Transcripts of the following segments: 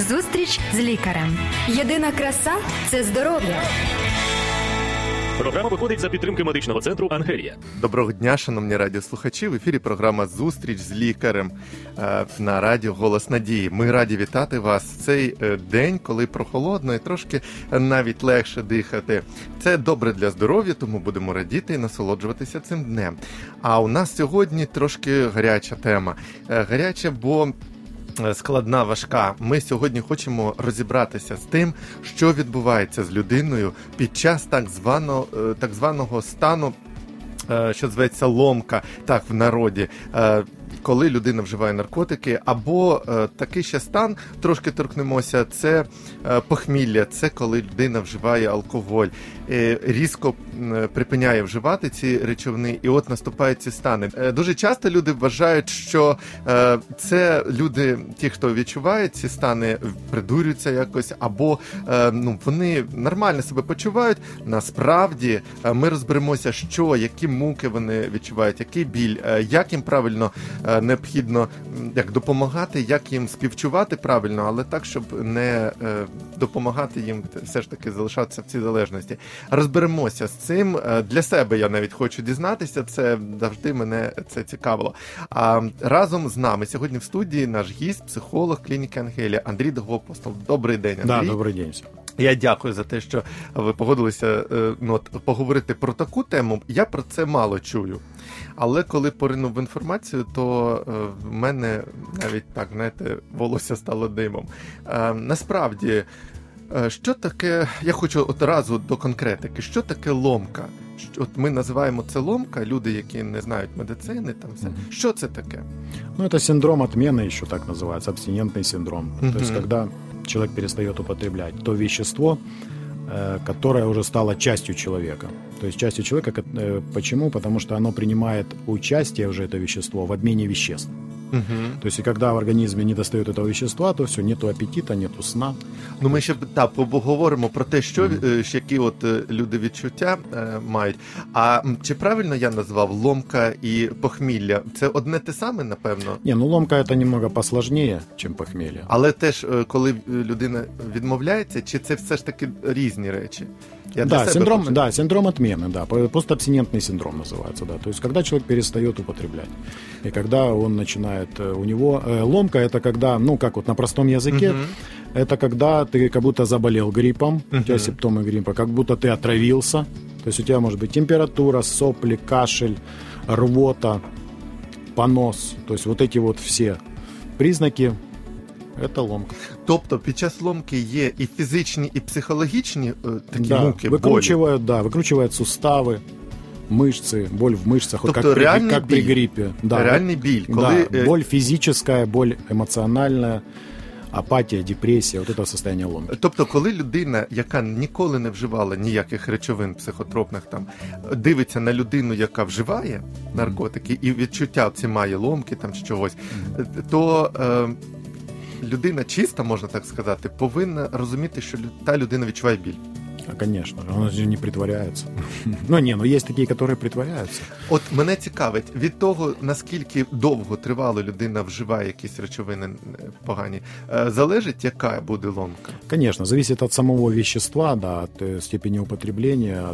Зустріч з лікарем. Єдина краса – це здоров'я. Програма виходить за підтримки медичного центру «Ангелія». Доброго дня, шановні радіослухачі. В ефірі програма «Зустріч з лікарем» на радіо «Голос Надії». Ми раді вітати вас в цей день, коли прохолодно і трошки навіть легше дихати. Це добре для здоров'я, тому будемо радіти і насолоджуватися цим днем. А у нас сьогодні трошки гаряча тема. Гаряча, бо... складна, важка. Ми сьогодні хочемо розібратися з тим, що відбувається з людиною під час так званого стану, що зветься ломка, так в народі, коли людина вживає наркотики, або такий ще стан, трошки торкнемося, це похмілля, це коли людина вживає алкоголь, різко припиняє вживати ці речовини, і от наступають ці стани. Дуже часто люди вважають, що це люди, ті, хто відчуває ці стани, придурюються якось, або вони нормально себе почувають. Насправді ми розберемося, що, які муки вони відчувають, який біль, як їм правильно необхідно як допомагати, як їм співчувати правильно, але так, щоб не допомагати їм все ж таки залишатися в цій залежності. Розберемося з цим. Для себе я навіть хочу дізнатися, це завжди мене це цікавило. А разом з нами сьогодні в студії наш гість, психолог клініки «Ангелія» Андрій Довгопостов. Добрий день, Андрій. Да, добрий день. Я дякую за те, що ви погодилися поговорити про таку тему. Я про це мало чую. Але коли поринув в інформацію, то в мене навіть так, волосся стало димом. Насправді, що таке, я хочу одразу до конкретики, що таке ломка? От ми називаємо це ломка, люди, які не знають медицини, там все. Що це таке? Это синдром отмены, еще так называется, абстинентный синдром. То есть, когда человек перестает употреблять то вещество, которое уже стало частью человека. То есть частью человека, почему? Потому что оно принимает участие уже, это вещество, в обмене веществ. Угу. То есть, и когда в организме не достает этого вещества, то все, нету аппетита, нету сна. Ми ще поговоримо про те, що які от люди відчуття мають. А чи правильно я назвав ломка і похмілля? Це одне те саме, напевно? Ні, ломка це немного посложніше, ніж похмілля. Але теж, коли людина відмовляється, чи це все ж таки різні речі? Синдром отмены, да, постабстинентный синдром называется, да, то есть когда человек перестает употреблять, и когда он начинает, у него ломка, это когда, как вот на простом языке, это когда ты как будто заболел гриппом, у тебя симптомы гриппа, как будто ты отравился, то есть у тебя может быть температура, сопли, кашель, рвота, понос, то есть вот эти вот все признаки. Це ломка. Тобто під час ломки є і фізичні, і психологічні такі муки, болі? Да, викручують сустави, мишці, боль в мишцях, тобто як при грипі. Да, реальний біль. Коли... Да, боль фізична, боль емоціональна, апатія, депресія, от це состояння ломки. Тобто коли людина, яка ніколи не вживала ніяких речовин психотропних, там, дивиться на людину, яка вживає наркотики, і відчуття ці має ломки там, чи чогось, то... людина чиста, можна так сказати, повинна розуміти, що та людина відчуває біль. Звісно, вона ж не притворяється. Є такі, які притворяються. От мене цікавить, від того, наскільки довго тривало людина вживає якісь речовини погані, залежить, яка буде ломка? Звісно, залежить від самого вещества, да, від степені употреблення,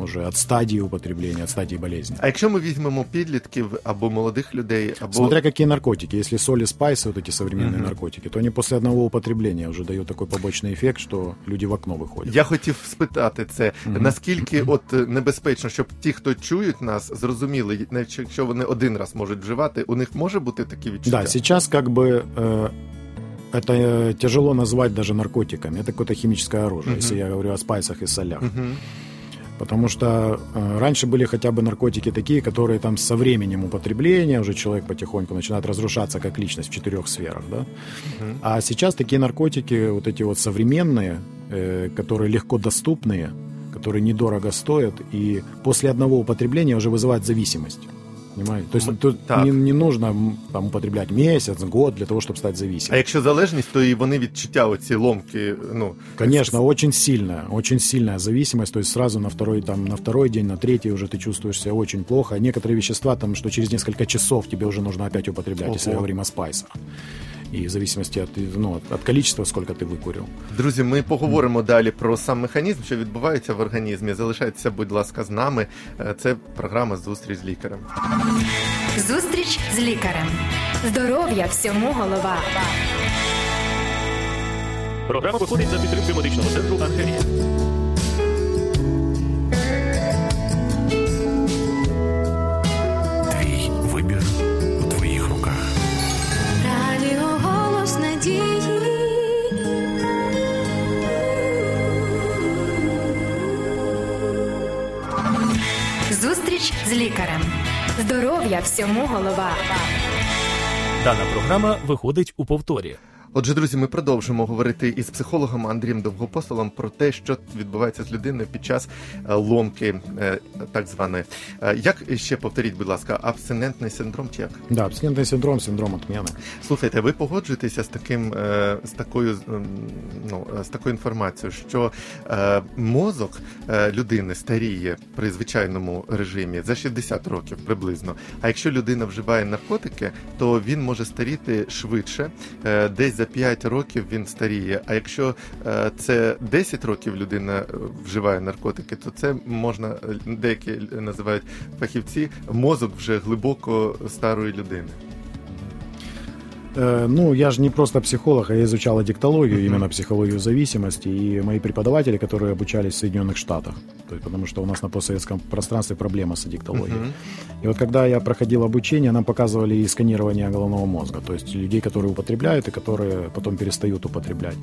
уже от стадии употребления, от стадии болезни. А если мы возьмем подростков, або молодых людей, або... Смотря какие наркотики. Если соли, спайсы, вот эти современные наркотики, то они после одного употребления уже дают такой побочный эффект, что люди в окно выходят. Я хотів спитати це. Наскільки от небезпечно, щоб ті, хто чують нас, зрозуміли, якщо вони один раз можуть вживати, у них може бути такі відчуття? Да, сейчас как бы... это тяжело назвать даже наркотиками. Это какое-то химическое оружие, если я говорю о спайсах и солях. Потому что раньше были хотя бы наркотики такие, которые там со временем употребления, уже человек потихоньку начинает разрушаться как личность в 4 сферах, да? А сейчас такие наркотики, вот эти вот современные, которые легко доступные, которые недорого стоят, и после одного употребления уже вызывают зависимость. Понимаете? То есть тут не нужно там употреблять месяц, год для того, чтобы стать зависимым. А если зависимость, то и они відчуття эти ломки, Конечно, очень сильная зависимость, то есть сразу на второй день, на третий уже ты чувствуешь себя очень плохо. Некоторые вещества, там, что через несколько часов тебе уже нужно опять употреблять, если говорим о спайсах. и в зависимости от, ну, от количества, сколько ты выкурил. Друзі, ми поговоримо далі про сам механізм, що відбувається в організмі. Залишайтеся, будь ласка, з нами. Це програма «Зустріч з лікарем». Зустріч з лікарем. Здоров'я всьому голова. Програма виходить за підтримки медичного центру «Ангелія». Твій вибір у твоїх руках. Радіо «Голос Надії». Зустріч з лікарем. Здоров'я всьому голова. Дана програма виходить у повторі. Отже, друзі, ми продовжимо говорити із психологом Андрієм Довгопостолом про те, що відбувається з людиною під час ломки, так званої. Як ще, повторіть, будь ласка, абстинентний синдром чи як? Да, абстинентний синдром, синдром відміни. Слухайте, ви погоджуєтеся з таким, з такою інформацією, що мозок людини старіє при звичайному режимі за 60 років приблизно, а якщо людина вживає наркотики, то він може старіти швидше, десь за 5 років він старіє, а якщо це 10 років людина вживає наркотики, то це можна, деякі називають фахівці, мозок вже глибоко старої людини. Ну, я же не просто психолог, я изучал адиктологию, именно психологию зависимости, и мои преподаватели, которые обучались в Соединенных Штатах, то есть, потому что у нас на постсоветском пространстве проблема с адиктологией. И вот когда я проходил обучение, нам показывали и сканирование головного мозга, то есть людей, которые употребляют и которые потом перестают употреблять.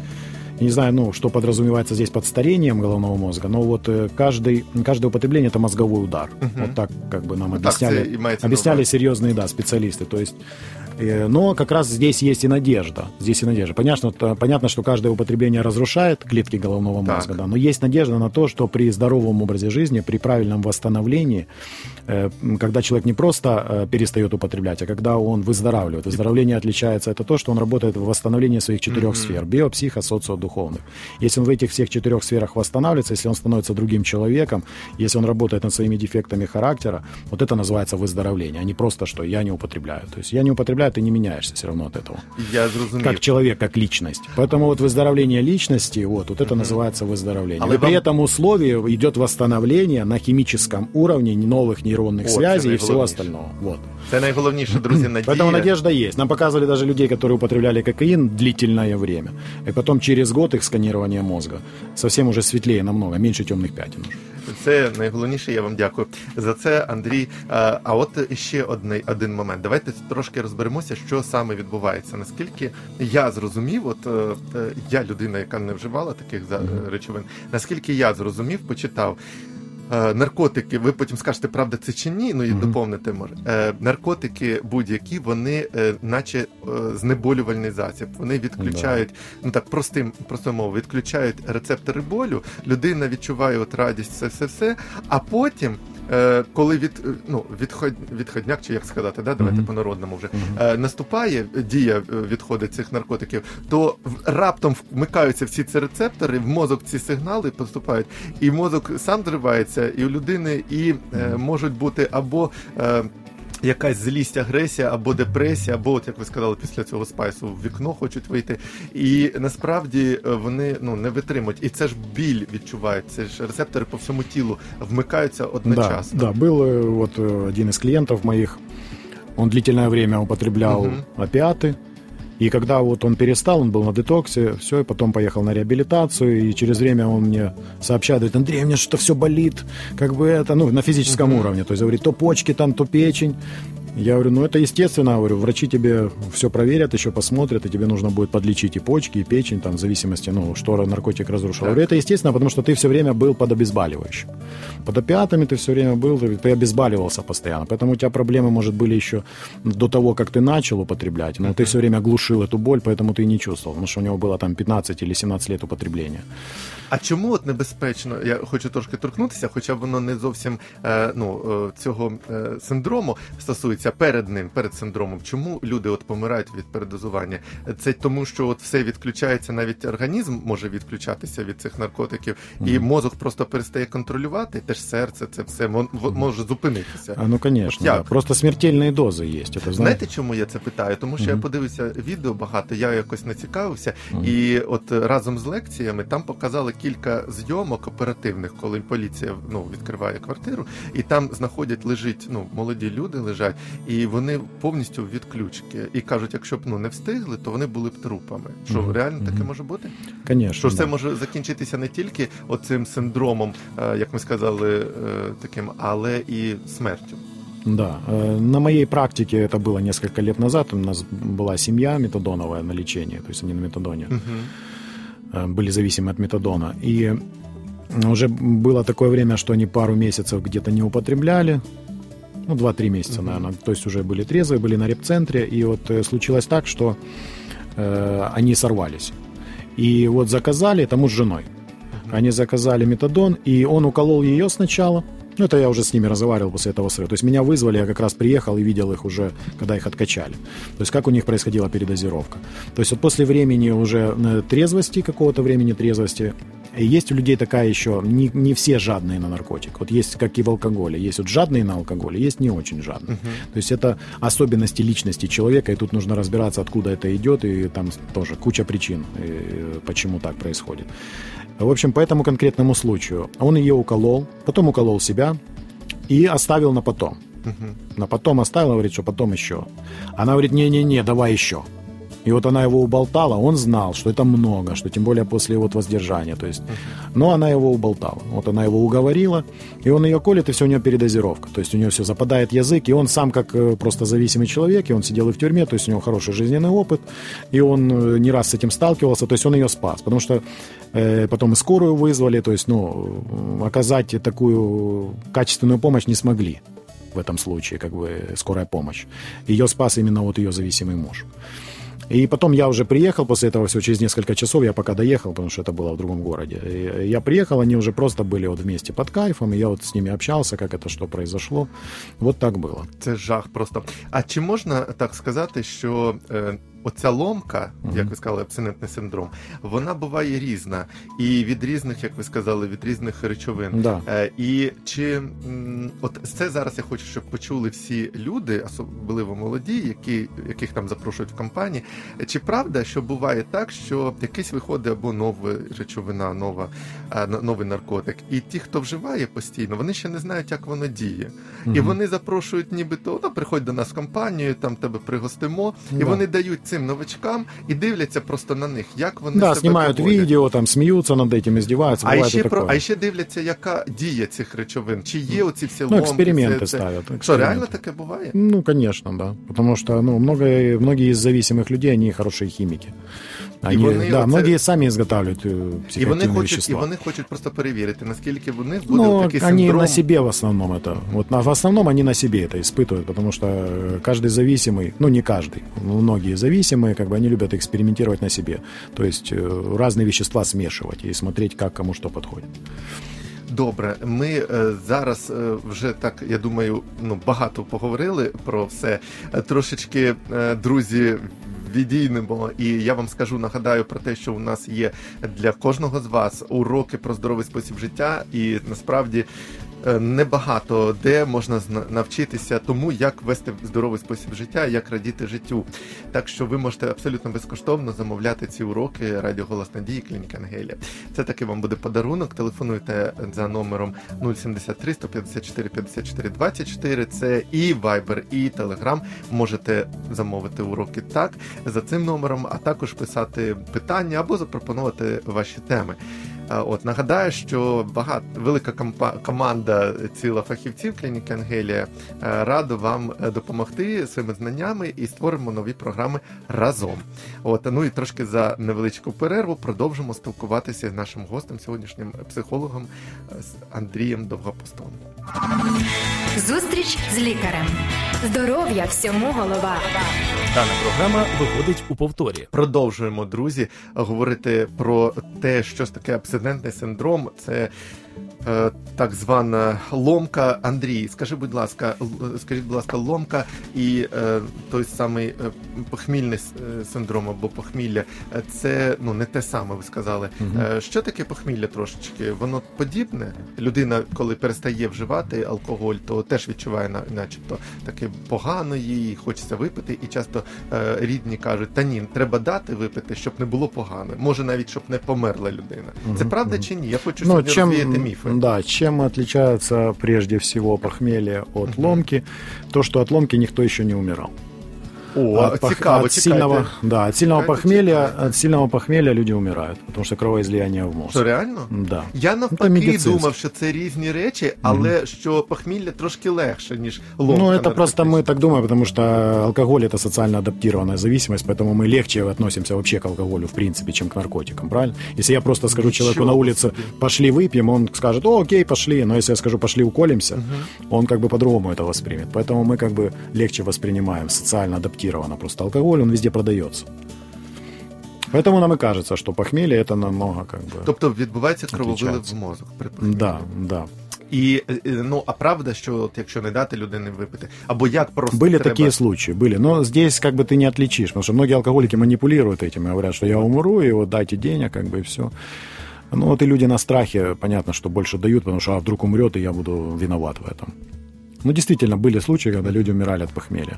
Я не знаю, ну, что подразумевается здесь под старением головного мозга, но вот каждое употребление – это мозговой удар. Вот так как бы нам объясняли серьезные, да, специалисты, то есть... Но как раз здесь есть и надежда. Здесь и надежда. Понятно, что каждое употребление разрушает клетки головного мозга, да, но есть надежда на то, что при здоровом образе жизни, при правильном восстановлении, когда человек не просто перестает употреблять, а когда он выздоравливает. Выздоровление отличается от того, что он работает в восстановлении своих 4 сфер – био, психо, социо, духовных. Если он в этих всех 4 сферах восстанавливается, если он становится другим человеком, если он работает над своими дефектами характера, вот это называется выздоровление, а не просто, что я не употребляю. То есть я не употребляю, ты не меняешься все равно от этого. Я зрозумів. Как человек, как личность. Поэтому вот выздоровление личности, вот это называется выздоровление. Но при этом условии идет восстановление на химическом уровне новых нейронных связей и всего остального. Вот. Это наиголовнейшее, друзья, надежда. Поэтому надежда есть. Нам показывали даже людей, которые употребляли кокаин длительное время. И потом через год их сканирование мозга. Совсем уже светлее намного, меньше темных пятен уже. Це найголовніше, я вам дякую за це, Андрій. А от ще один момент. Давайте трошки розберемося, що саме відбувається. Наскільки я зрозумів, от я людина, яка не вживала таких речовин, наскільки я зрозумів, почитав, наркотики, ви потім скажете, правда це чи ні, ну і доповните, може. Наркотики будь-які, вони наче знеболювальний засіб. Вони відключають, ну так, простою мовою, відключають рецептори болю, людина відчуває от радість, все-все-все, а потім, коли відходняк, чи як сказати, да? Давайте по-народному вже, наступає дія відходу цих наркотиків, то раптом вмикаються всі ці рецептори, в мозок ці сигнали поступають, і мозок сам зривається, і у людини, і можуть бути або... якась злість, агресія або депресія, або, от як ви сказали, після цього спайсу в вікно хочуть вийти. І насправді вони не витримують. І це ж біль відчувають, це ж рецептори по всьому тілу вмикаються одночасно. Да, был вот один из клиентов моих, он длительное время употреблял опиаты. И когда вот он перестал, он был на детоксе, все, и потом поехал на реабилитацию, и через время он мне сообщает, говорит, Андрей, у меня что-то все болит, как бы это, на физическом уровне, то есть, говорит, то почки там, то печень. Я говорю, это естественно, врачи тебе все проверят, еще посмотрят, и тебе нужно будет подлечить и почки, и печень, там, в зависимости, что наркотик разрушил. Я говорю, это естественно, потому что ты все время был под обезболивающим. Под опиатами ты все время был, ты обезболивался постоянно, поэтому у тебя проблемы, может, были еще до того, как ты начал употреблять, но ты все время глушил эту боль, поэтому ты и не чувствовал, потому что у него было там 15 или 17 лет употребления. А чому от небезпечно, я хочу трошки торкнутися, хоча воно не зовсім цього синдрому стосується, знаходиться перед ним, перед синдромом. Чому люди от помирають від передозування? Це тому, що от все відключається, навіть організм може відключатися від цих наркотиків, і мозок просто перестає контролювати, теж серце, це все може зупинитися. А ну, звісно, да. Просто смертельні дози є. Це, знаєте, чому я це питаю? Тому що я подивився відео багато, я якось націкавився, і от разом з лекціями там показали кілька зйомок оперативних, коли поліція, ну, відкриває квартиру, і там знаходять, лежить, ну, молоді люди лежать, і вони повністю в відключці. І кажуть, якщо б, ну, не встигли, то вони були б трупами. Що, реально таке може бути? Конечно, що все може закінчитися не тільки оцим синдромом, як ми сказали, таким, але і смертю. Да. На моей практике это было несколько лет назад. У нас была семья метадоновая на лечении, то есть они на метадоне были зависимы от метадона. И уже было такое время, что они пару месяцев где-то не употребляли, ну, 2-3 месяца, наверное. То есть уже были трезвые, были на репцентре. И вот случилось так, что они сорвались. И вот заказали, тому с женой. Они заказали метадон, и он уколол ее сначала. Ну, это я уже с ними разговаривал после этого срыва. То есть меня вызвали, я как раз приехал и видел их уже, когда их откачали. То есть как у них происходила передозировка. То есть вот после времени уже трезвости, какого-то времени трезвости, есть у людей такая еще, не все жадные на наркотик. Вот есть, как и в алкоголе, есть вот жадные на алкоголе, есть не очень жадные. То есть это особенности личности человека, и тут нужно разбираться, откуда это идет, и там тоже куча причин, почему так происходит. В общем, по этому конкретному случаю он ее уколол, потом уколол себя и оставил на потом. На потом оставил, говорит, что потом еще. Она говорит, не-не-не, давай еще. И вот она его уболтала, он знал, что это много, что тем более после вот воздержания, то есть. Но она его уболтала, вот она его уговорила, и он ее колет, и все, у нее передозировка, то есть у нее все, западает язык, и он сам как просто зависимый человек, и он сидел и в тюрьме, то есть у него хороший жизненный опыт, и он не раз с этим сталкивался, то есть он ее спас, потому что потом и скорую вызвали, то есть, ну, оказать такую качественную помощь не смогли. В этом случае, как бы, скорая помощь. Ее спас именно вот ее зависимый муж. И потом я уже приехал, после этого всего через несколько часов, я пока доехал, потому что это было в другом городе. И я приехал, они уже просто были вот вместе под кайфом, и я вот с ними общался, как это, что произошло. Вот так было. Це жах просто. А чи можна так сказати, що оця ломка, як ви сказали, абстинентний синдром, вона буває різна. І від різних, як ви сказали, від різних речовин. Да. І чи... От це зараз я хочу, щоб почули всі люди, особливо молоді, яких там запрошують в компанії. Чи правда, що буває так, що якийсь виходить або нова речовина, новий наркотик. І ті, хто вживає постійно, вони ще не знають, як воно діє. І вони запрошують нібито, ну, приходь до нас в компанію, там тебе пригостимо. Да. І вони дають це новичкам і дивляться просто на них, як вони себе знімають відео, там сміються над этим, здіваються. А ще дивляться, яка дія цих речовин, чи є оці всі ломки. Ну, експерименти ставлять. Що, реально таке буває? Ну, звісно, да. Потому що, ну, многие із зависимих людей, вони хороші хіміки. Многие сами изготавливают психоактивные вещества. И вони хочуть просто перевірити, наскільки в них буде такий синдром. Они на себе в основном это. Вот в основном они на себе это испытывают, потому что каждый зависимый, ну, не каждый, многие зависимые, как бы, они любят экспериментировать на себе. То есть разные вещества смешивать и смотреть, как кому что подходит. Добре, ми зараз вже так, я думаю, ну, багато поговорили про все. Трошечки, друзі, відійдемо, і я вам скажу, нагадаю про те, що у нас є для кожного з вас уроки про здоровий спосіб життя, і насправді небагато де можна навчитися тому, як вести здоровий спосіб життя, як радіти життю. Так що ви можете абсолютно безкоштовно замовляти ці уроки Радіо Голос Надії, клініка Ангелія. Це таки вам буде подарунок. Телефонуйте за номером 073 154 54 24. Це і Viber, і Telegram. Можете замовити уроки так, за цим номером, а також писати питання або запропонувати ваші теми. От, нагадаю, що велика команда, ціла фахівців клініки Ангелія, радо вам допомогти своїми знаннями, і створимо нові програми разом. От, ну і трошки за невеличку перерву продовжимо спілкуватися з нашим гостем, сьогоднішнім психологом Андрієм Довгопостовим. Зустріч з лікарем. Здоров'я всьому голова. Дана програма виходить у повторі. Продовжуємо, друзі, говорити про те, що таке абстинентний синдром. Це так звана ломка. Андрій, скажіть, будь ласка, ломка і той самий похмільний синдром або похмілля, це не те саме, ви сказали. Угу. Що таке похмілля трошечки? Воно подібне? Людина, коли перестає вживати алкоголь, то теж відчуває начебто таке погано їй, хочеться випити, і часто рідні кажуть, та ні, треба дати випити, щоб не було погано. Може навіть, щоб не померла людина. Угу. Це правда чи ні? Я хочу сьогодні розвіяти міфи. Да, чем отличается прежде всего похмелье от ломки? То, что от ломки никто еще не умирал. От сильного похмелья люди умирають, тому що кровоізліяння в мозку. Що, реально? Да. Я навпаки думав, що це різні речі, але що похмілля трошки легше, ніж ломка. Это просто ми так думаємо, тому що алкоголь – це соціально адаптована зависимость, тому ми легше відносимося вообще к алкоголю, в принципі, чим к наркотикам, правильно? Якщо я просто скажу человеку на вулиці, пошли вип'ємо, він скаже, окей, пошли, но якщо я скажу, пошли уколемся, він по-другому це воспримет. Тому ми легше воспринимаем соціально адаптивно. Просто алкоголь, он везде продается. Поэтому нам и кажется, что похмелье это намного Тобто відбувається крововилив в мозок при похміллі. Да, да. І, а правда, що якщо не дати людині випити, або як просто Были такие случаи, были, но здесь ты не отличишь, потому что многие алкоголики манипулируют этим и говорят, что я умру, и дайте денег, и все. И люди на страхе, понятно, что больше дают, потому что вдруг умрет, и я буду виноват в этом. Действительно, были случаи, когда люди умирали от похмелья.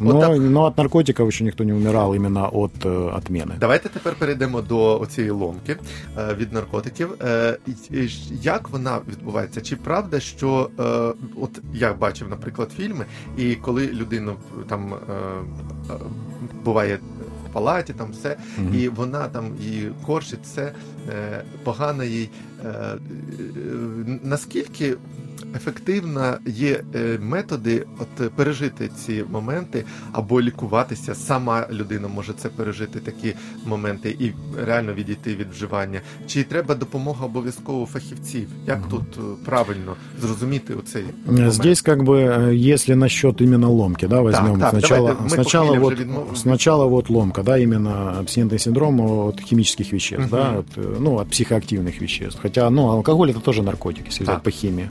Но от наркотиков ще ніхто не умирав, іменно від відміни. Давайте тепер перейдемо до цієї ломки від наркотиків. Як вона відбувається? Чи правда, що я бачив, наприклад, фільми, і коли людина там буває в палаті, там все, і вона там її корчить, все погано їй. Наскільки ефективно є методи пережити ці моменти або лікуватися? Сама людина може це пережити, такі моменти, і реально відійти від вживання? Чи треба допомога обов'язково фахівців? Як тут правильно зрозуміти оцей момент? Здесь если насчет именно ломки, возьмем сначала ломка, именно абстинентный синдром от химических веществ, от психоактивных веществ. Хотя, алкоголь это тоже наркотик, если взять по химии.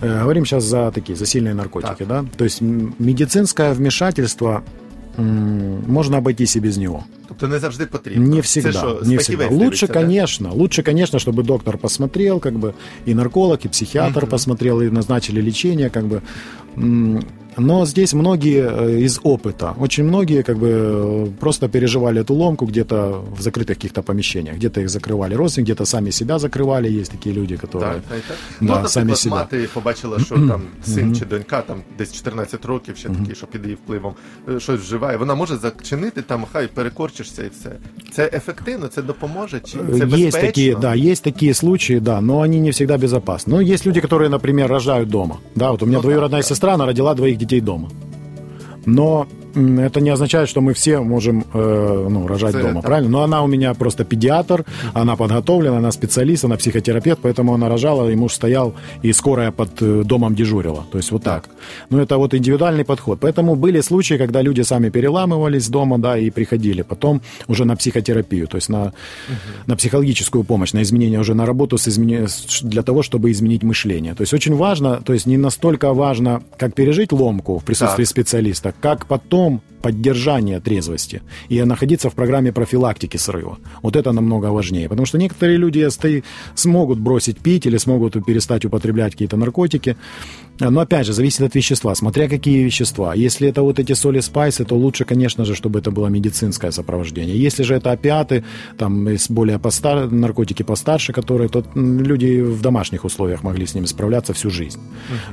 Говорим сейчас за сильные наркотики, да? То есть медицинское вмешательство можно обойтись и без него. Тобто не завжди потрібно. Не всегда. Не всегда. Лучше, конечно, чтобы доктор посмотрел, и нарколог, и психиатр посмотрел, и назначили лечение, Но здесь многие из опыта, очень многие просто переживали эту ломку где-то в закрытых каких-то помещениях, где-то их закрывали родственники, где-то сами себя закрывали, есть такие люди, которые сами себя. Мати побачила, що там син чи донька, там десь 14 років, ще такі, що під її впливом щось вживає, вона може зачинити, там хай перекорчишся і все. Це ефективно, це допоможе, чи це безпечно? Есть такие случаи, но они не всегда безопасны. Есть люди, которые, например, рожают дома. У меня двоюродная сестра, она родила двоих детей дома. Но это не означает, что мы все можем рожать дома, правильно? Но она у меня просто педиатр, она подготовлена, она специалист, она психотерапевт, поэтому она рожала, и муж стоял, и скорая под домом дежурила. То есть так. Это индивидуальный подход. Поэтому были случаи, когда люди сами переламывались дома, и приходили потом уже на психотерапию, то есть на психологическую помощь, на изменение, уже на работу для того, чтобы изменить мышление. То есть очень важно, то есть не настолько важно, как пережить ломку в присутствии специалиста, как потом поддержание трезвости и находиться в программе профилактики срыва. Это намного важнее, потому что некоторые люди смогут бросить пить или смогут перестать употреблять какие-то наркотики. Но, опять же, зависит от вещества, смотря какие вещества. Если это эти соли, спайсы, то лучше, конечно же, чтобы это было медицинское сопровождение. Если же это опиаты, наркотики постарше, которые, то люди в домашних условиях могли с ними справляться всю жизнь.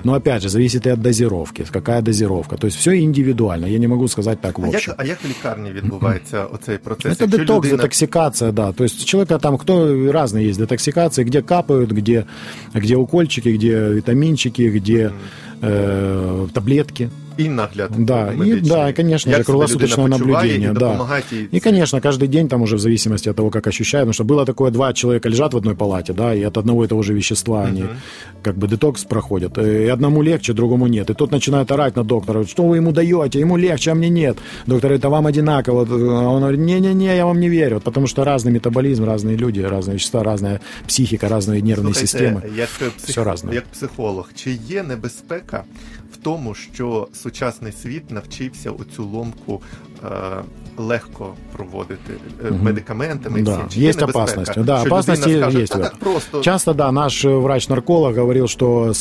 Но, опять же, зависит и от дозировки, какая дозировка. То есть все индивидуально, я не могу сказать так в общем. А як в лікарні відбувається оцей процес? Это детокс, детоксикация, То есть человека разные есть детоксикации, где капают, где укольчики, где витаминчики, где таблетки. И нагляд. Да, и, да, конечно же, круглосуточного наблюдения. Да. И, конечно, каждый день, там уже в зависимости от того, как ощущают. Потому что было такое, два человека лежат в одной палате, да, и от одного и того же вещества они как бы детокс проходят. И одному легче, другому нет. И тот начинает орать на доктора, что вы ему даете, ему легче, а мне нет. Доктор говорит, а вам одинаково. А он говорит, не-не-не, я вам не верю. Потому что разный метаболизм, разные люди, разные вещества, разная психика, разные нервные системы. Все разное. Як психолог, чи є небезпека в тому, що сучасний світ навчився оцю ломку легко проводити медикаментами? Да, есть опасность. Да, опасности есть. Да, просто... Часто, да, наш врач-нарколог говорил, что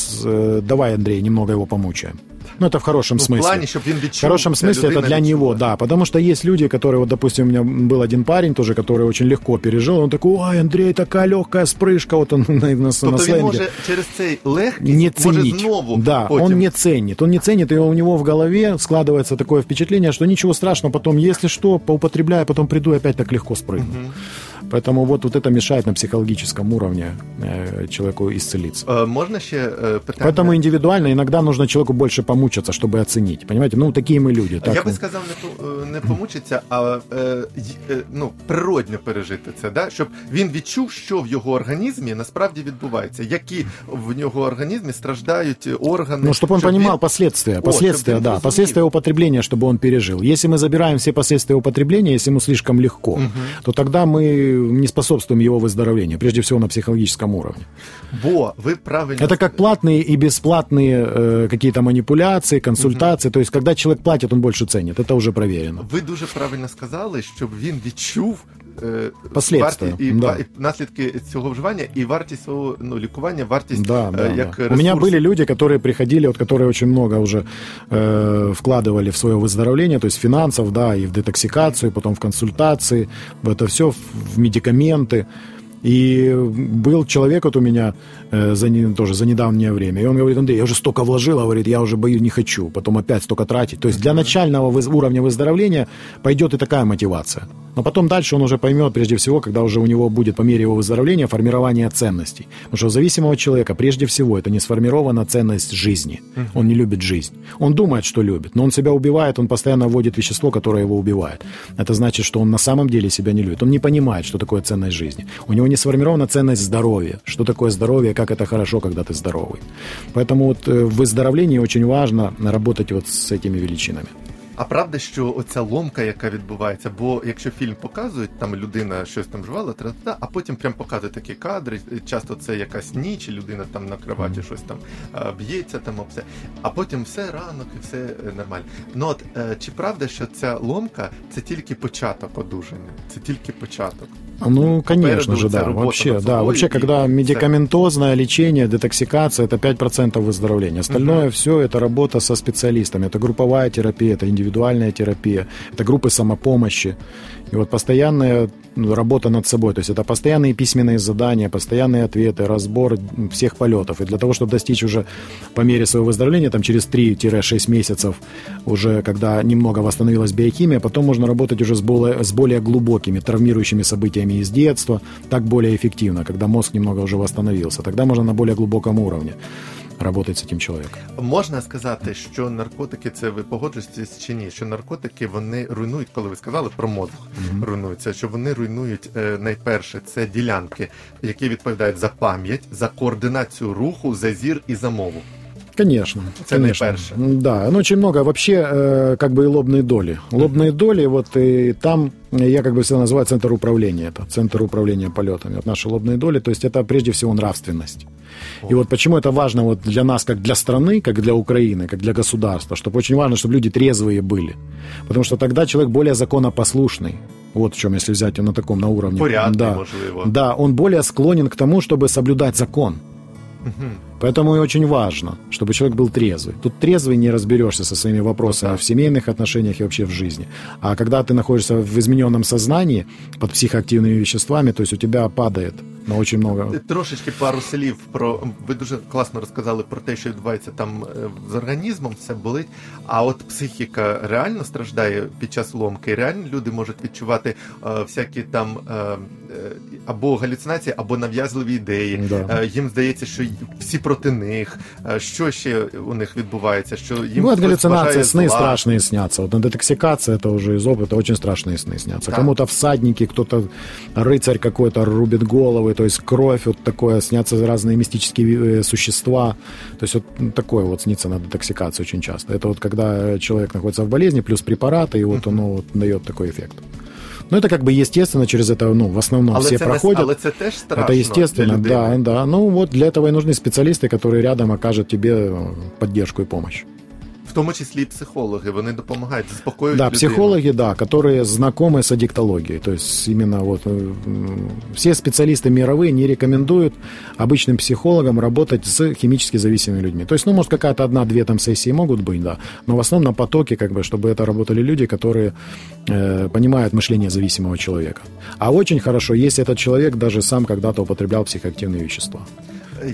давай, Андрей, немного его помучаем. Ну, это в хорошем смысле. В плане, чтобы он в хорошем смысле это для него, да. Потому что есть люди, которые, вот, допустим, у меня был один парень тоже, который очень легко пережил. Он такой, ой, Андрей, такая легкая спрыжка. Вот он на сленге. Он может через цей легкий не ценить. Да, потім. Он не ценит. Он не ценит, и у него в голове складывается такое впечатление, что ничего страшного, потом, если что, поупотребляю, потом приду и опять так легко спрыгну. Поэтому вот это мешает на психологическом уровне человеку исцелиться. Можно еще... Поэтому индивидуально иногда нужно человеку больше помучиться, чтобы оценить. Понимаете? Ну, такие мы люди. Так. Я би сказав, не помучиться, а ну, природньо пережити це, да? Щоб він відчув, що в його організмі насправді відбувається, які в нього організмі страждають органи. Ну, щоб він розумів последствия, да, последствия употребления, щоб він пережив. Якщо ми забираємо всі последствия употребления, якщо йому слишком легко, то тоді ми не способствуем его выздоровлению, прежде всего на психологическом уровне. Бо, вы правильно... Это как платные и бесплатные какие-то манипуляции, консультации. То есть, когда человек платит, он больше ценит. Это уже проверено. Вы дуже правильно сказали, щоб він відчув последствия и наслідки цього вживання и вартість свого, ну, лікування, вартість як ресурс. У меня были люди, которые приходили, вот, которые очень много уже вкладывали в свое выздоровление, то есть финансов, да, и в детоксикацию, потом в консультации, в это все, в медикаменты. И был человек вот у меня тоже за недавнее время, и он говорит, Андрей, я уже столько вложил, говорит, я уже боюсь, не хочу, потом опять столько тратить. То есть для начального уровня выздоровления пойдет и такая мотивация. Но потом дальше он уже поймет, прежде всего, когда уже у него будет по мере его выздоровления формирование ценностей. Потому что у зависимого человека, прежде всего, это не сформирована ценность жизни. Он не любит жизнь. Он думает, что любит, но он себя убивает, он постоянно вводит вещество, которое его убивает. Это значит, что он на самом деле себя не любит. Он не понимает, что такое ценность жизни. У него не сформирована ценность здоровья. Что такое здоровье, как это хорошо, когда ты здоровый. Поэтому вот в выздоровлении очень важно работать вот с этими величинами. А правда, що оця ломка, яка відбувається, бо якщо фільм показують, там людина щось там жувала, а потім прям показують такі кадри, часто це якась ніч, людина там на кроваті щось там б'ється, там все, а потім все, ранок і все нормально. Ну от, чи правда, що ця ломка – це тільки початок одужання, це тільки початок? Ну, конечно же, да. Вообще, да. Вообще, когда медикаментозное лечение, детоксикация, это 5% выздоровления. Остальное все это работа со специалистами. Это групповая терапия, это индивидуальная терапия, это группы самопомощи. И вот постоянная работа над собой. То есть это постоянные письменные задания, постоянные ответы, разбор всех полетов. И для того, чтобы достичь уже по мере своего выздоровления, там через 3-6 месяцев, уже когда немного восстановилась биохимия, потом можно работать уже с более глубокими, травмирующими событиями из детства, так более эффективно, когда мозг немного уже восстановился. Тогда можно на более глубоком уровне работать с этим человеком. Можна сказати, що наркотики, це ви погоджуєтесь чи ні, що наркотики, вони руйнують, коли ви сказали про мозок, руйнуються, що вони руйнують найперше, це ділянки, які відповідають за пам'ять, за координацію руху, за зір і за мову. Конечно, это конечно. Да, ну очень много вообще как бы и лобные доли. Лобные доли, вот и там я как бы всегда называю центр управления. Это центр управления полетами. Вот наши лобные доли, то есть это прежде всего нравственность. И вот почему это важно вот для нас, как для страны, как для Украины, как для государства, чтобы очень важно, чтобы люди трезвые были. Потому что тогда человек более законопослушный. Вот в чем, если взять на таком, на уровне. Порядный, да, можливо. Да, он более склонен к тому, чтобы соблюдать закон. Поэтому и очень важно, чтобы человек был трезвый. Тут трезвый не разберешься со своими вопросами в семейных отношениях и вообще в жизни. А когда ты находишься в измененном сознании под психоактивными веществами, то есть у тебя падает но очень много. Трошечки пару слів про, ви дуже класно розказали про те, що відбувається там з організмом, все болить, а от психіка реально страждає під час ломки, реально люди можуть відчувати всякі там або галюцинації, або нав'язливі ідеї, їм здається, що всі проти них, що ще у них відбувається, що їм хтось бажає зла. Галюцинації, сни страшні сняться, от детоксикація, це вже із опиту, дуже страшні сни сняться, кому-то всадники, хто-то рицарь какой-то рубит головы, то есть кровь, вот такое, снятся разные мистические существа, то есть вот такое вот снится на детоксикацию очень часто. Это вот когда человек находится в болезни, плюс препараты, и вот оно вот дает такой эффект. Ну, это как бы естественно, через это, ну, в основном все проходят. Але це теж страшно. Это естественно, да, да. Ну, вот для этого и нужны специалисты, которые рядом окажут тебе поддержку и помощь. В том числе и психологи, они помогают успокоить людей. Да, психологи, да, которые знакомы с адиктологией. То есть именно вот все специалисты мировые не рекомендуют обычным психологам работать с химически зависимыми людьми. То есть, ну, может, какая-то одна-две там сессии могут быть, да, но в основном на потоке, как бы, чтобы это работали люди, которые понимают мышление зависимого человека. А очень хорошо, если этот человек даже сам когда-то употреблял психоактивные вещества.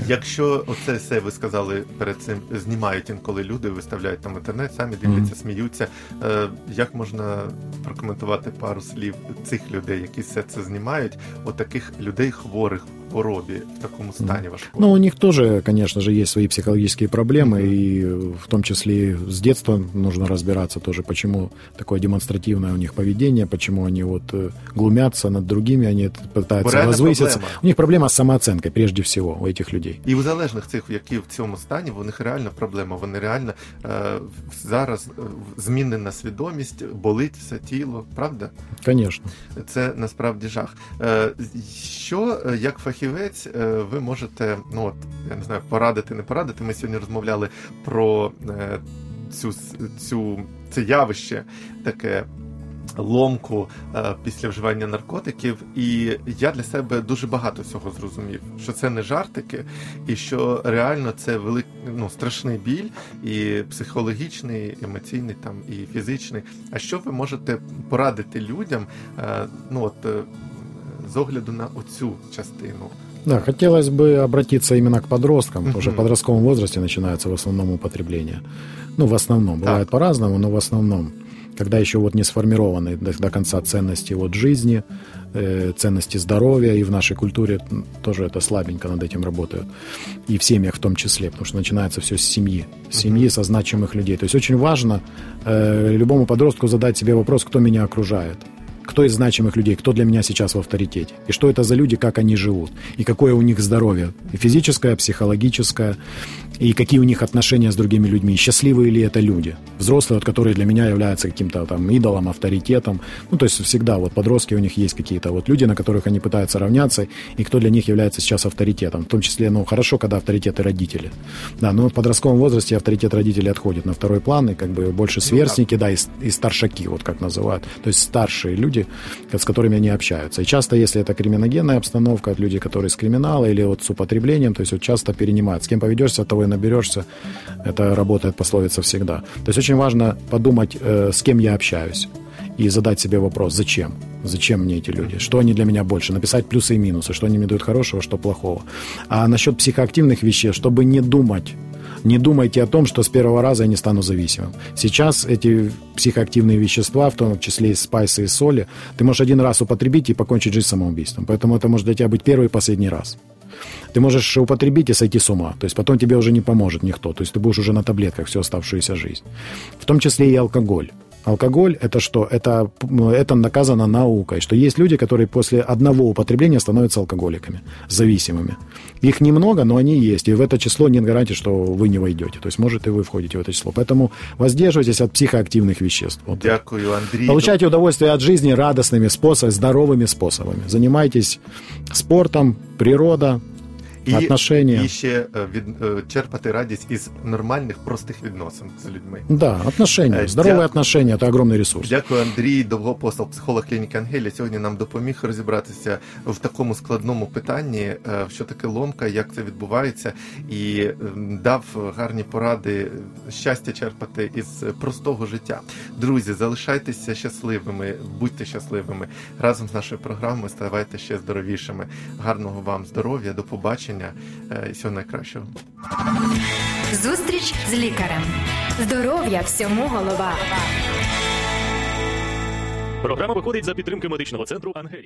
Якщо оце все, ви сказали, перед цим знімають інколи люди, виставляють там в інтернет, самі дивляться, сміються. Як можна прокоментувати пару слів цих людей, які все це знімають, отаких людей хворих в хворобі, в такому стані важкому? Ну, у них тоже, конечно же, есть свои психологические проблемы, и в том числе с детства нужно разбираться тоже, почему такое демонстративное у них поведение, почему они вот глумятся над другими, они пытаются возвыситься. У них проблема с самооценкой, прежде всего, у этих людей. І у залежних цих, які в цьому стані, у них реальна проблема, вони реально зараз змінена свідомість, болить все тіло, правда? Звісно. Це насправді жах. Що, як фахівець, ви можете, ну от, я не знаю, порадити, не порадити, ми сьогодні розмовляли про це явище таке, ломку після вживання наркотиків, і я для себе дуже багато цього зрозумів, що це не жартики, і що реально це страшний біль, і психологічний, і емоційний, там, і фізичний. А що ви можете порадити людям з огляду на оцю частину? Да, хотелось бы обратиться именно к подросткам, потому что в подростковом возрасте начинается в основном употребление. Ну, в основном, бывает по-разному, но в основном. Когда еще вот не сформированы до конца ценности вот жизни, ценности здоровья, и в нашей культуре тоже это слабенько над этим работают, и в семьях в том числе, потому что начинается все с семьи со значимых людей. То есть очень важно любому подростку задать себе вопрос, кто меня окружает, кто из значимых людей, кто для меня сейчас в авторитете, и что это за люди, как они живут, и какое у них здоровье, и физическое, психологическое, и какие у них отношения с другими людьми, счастливые ли это люди, взрослые, которые для меня являются каким-то там идолом, авторитетом, ну, то есть всегда вот подростки, у них есть какие-то вот люди, на которых они пытаются равняться, и кто для них является сейчас авторитетом, в том числе, ну, хорошо, когда авторитеты родители, да, но в подростковом возрасте авторитет родителей отходит на второй план, и как бы больше сверстники, да, и старшаки, вот как называют, то есть старшие люди, с которыми они общаются, и часто, если это криминогенная обстановка, от людей, которые с криминала, или вот с употреблением, то есть вот часто перенимают, с кем поведешься, от того наберешься, это работает пословица всегда. То есть очень важно подумать, с кем я общаюсь, и задать себе вопрос, зачем? Зачем мне эти люди? Что они для меня больше? Написать плюсы и минусы, что они мне дают хорошего, что плохого. А насчет психоактивных вещей, чтобы не думать, не думайте о том, что с первого раза я не стану зависимым. Сейчас эти психоактивные вещества, в том числе и спайсы и соли, ты можешь один раз употребить и покончить жизнь самоубийством. Поэтому это может для тебя быть первый и последний раз. Ты можешь употребить и сойти с ума. То есть потом тебе уже не поможет никто. То есть ты будешь уже на таблетках всю оставшуюся жизнь. В том числе и алкоголь. Алкоголь – это что? Это наказано наукой, что есть люди, которые после одного употребления становятся алкоголиками, зависимыми. Их немного, но они есть, и в это число нет гарантии, что вы не войдете. То есть, может, и вы входите в это число. Поэтому воздерживайтесь от психоактивных веществ. Вот. Дякую, Андрій. Получайте удовольствие от жизни здоровыми способами. Занимайтесь спортом, природа. отношения. І ще черпати радість із нормальних, простих відносин з людьми. Да, отношения. Здорові отношения – это огромный ресурс. Дякую, Андрій Довгопостов, психолог клініки Ангелія. Сьогодні нам допоміг розібратися в такому складному питанні, що таке ломка, як це відбувається, і дав гарні поради щастя черпати із простого життя. Друзі, залишайтеся щасливими, будьте щасливими. Разом з нашою програмою ставайте ще здоровішими. Гарного вам здоров'я, до побачення і всього найкращого. Зустріч з лікарем. Здоров'я всьому голова. Програма виходить за підтримки медичного центру Ангелія.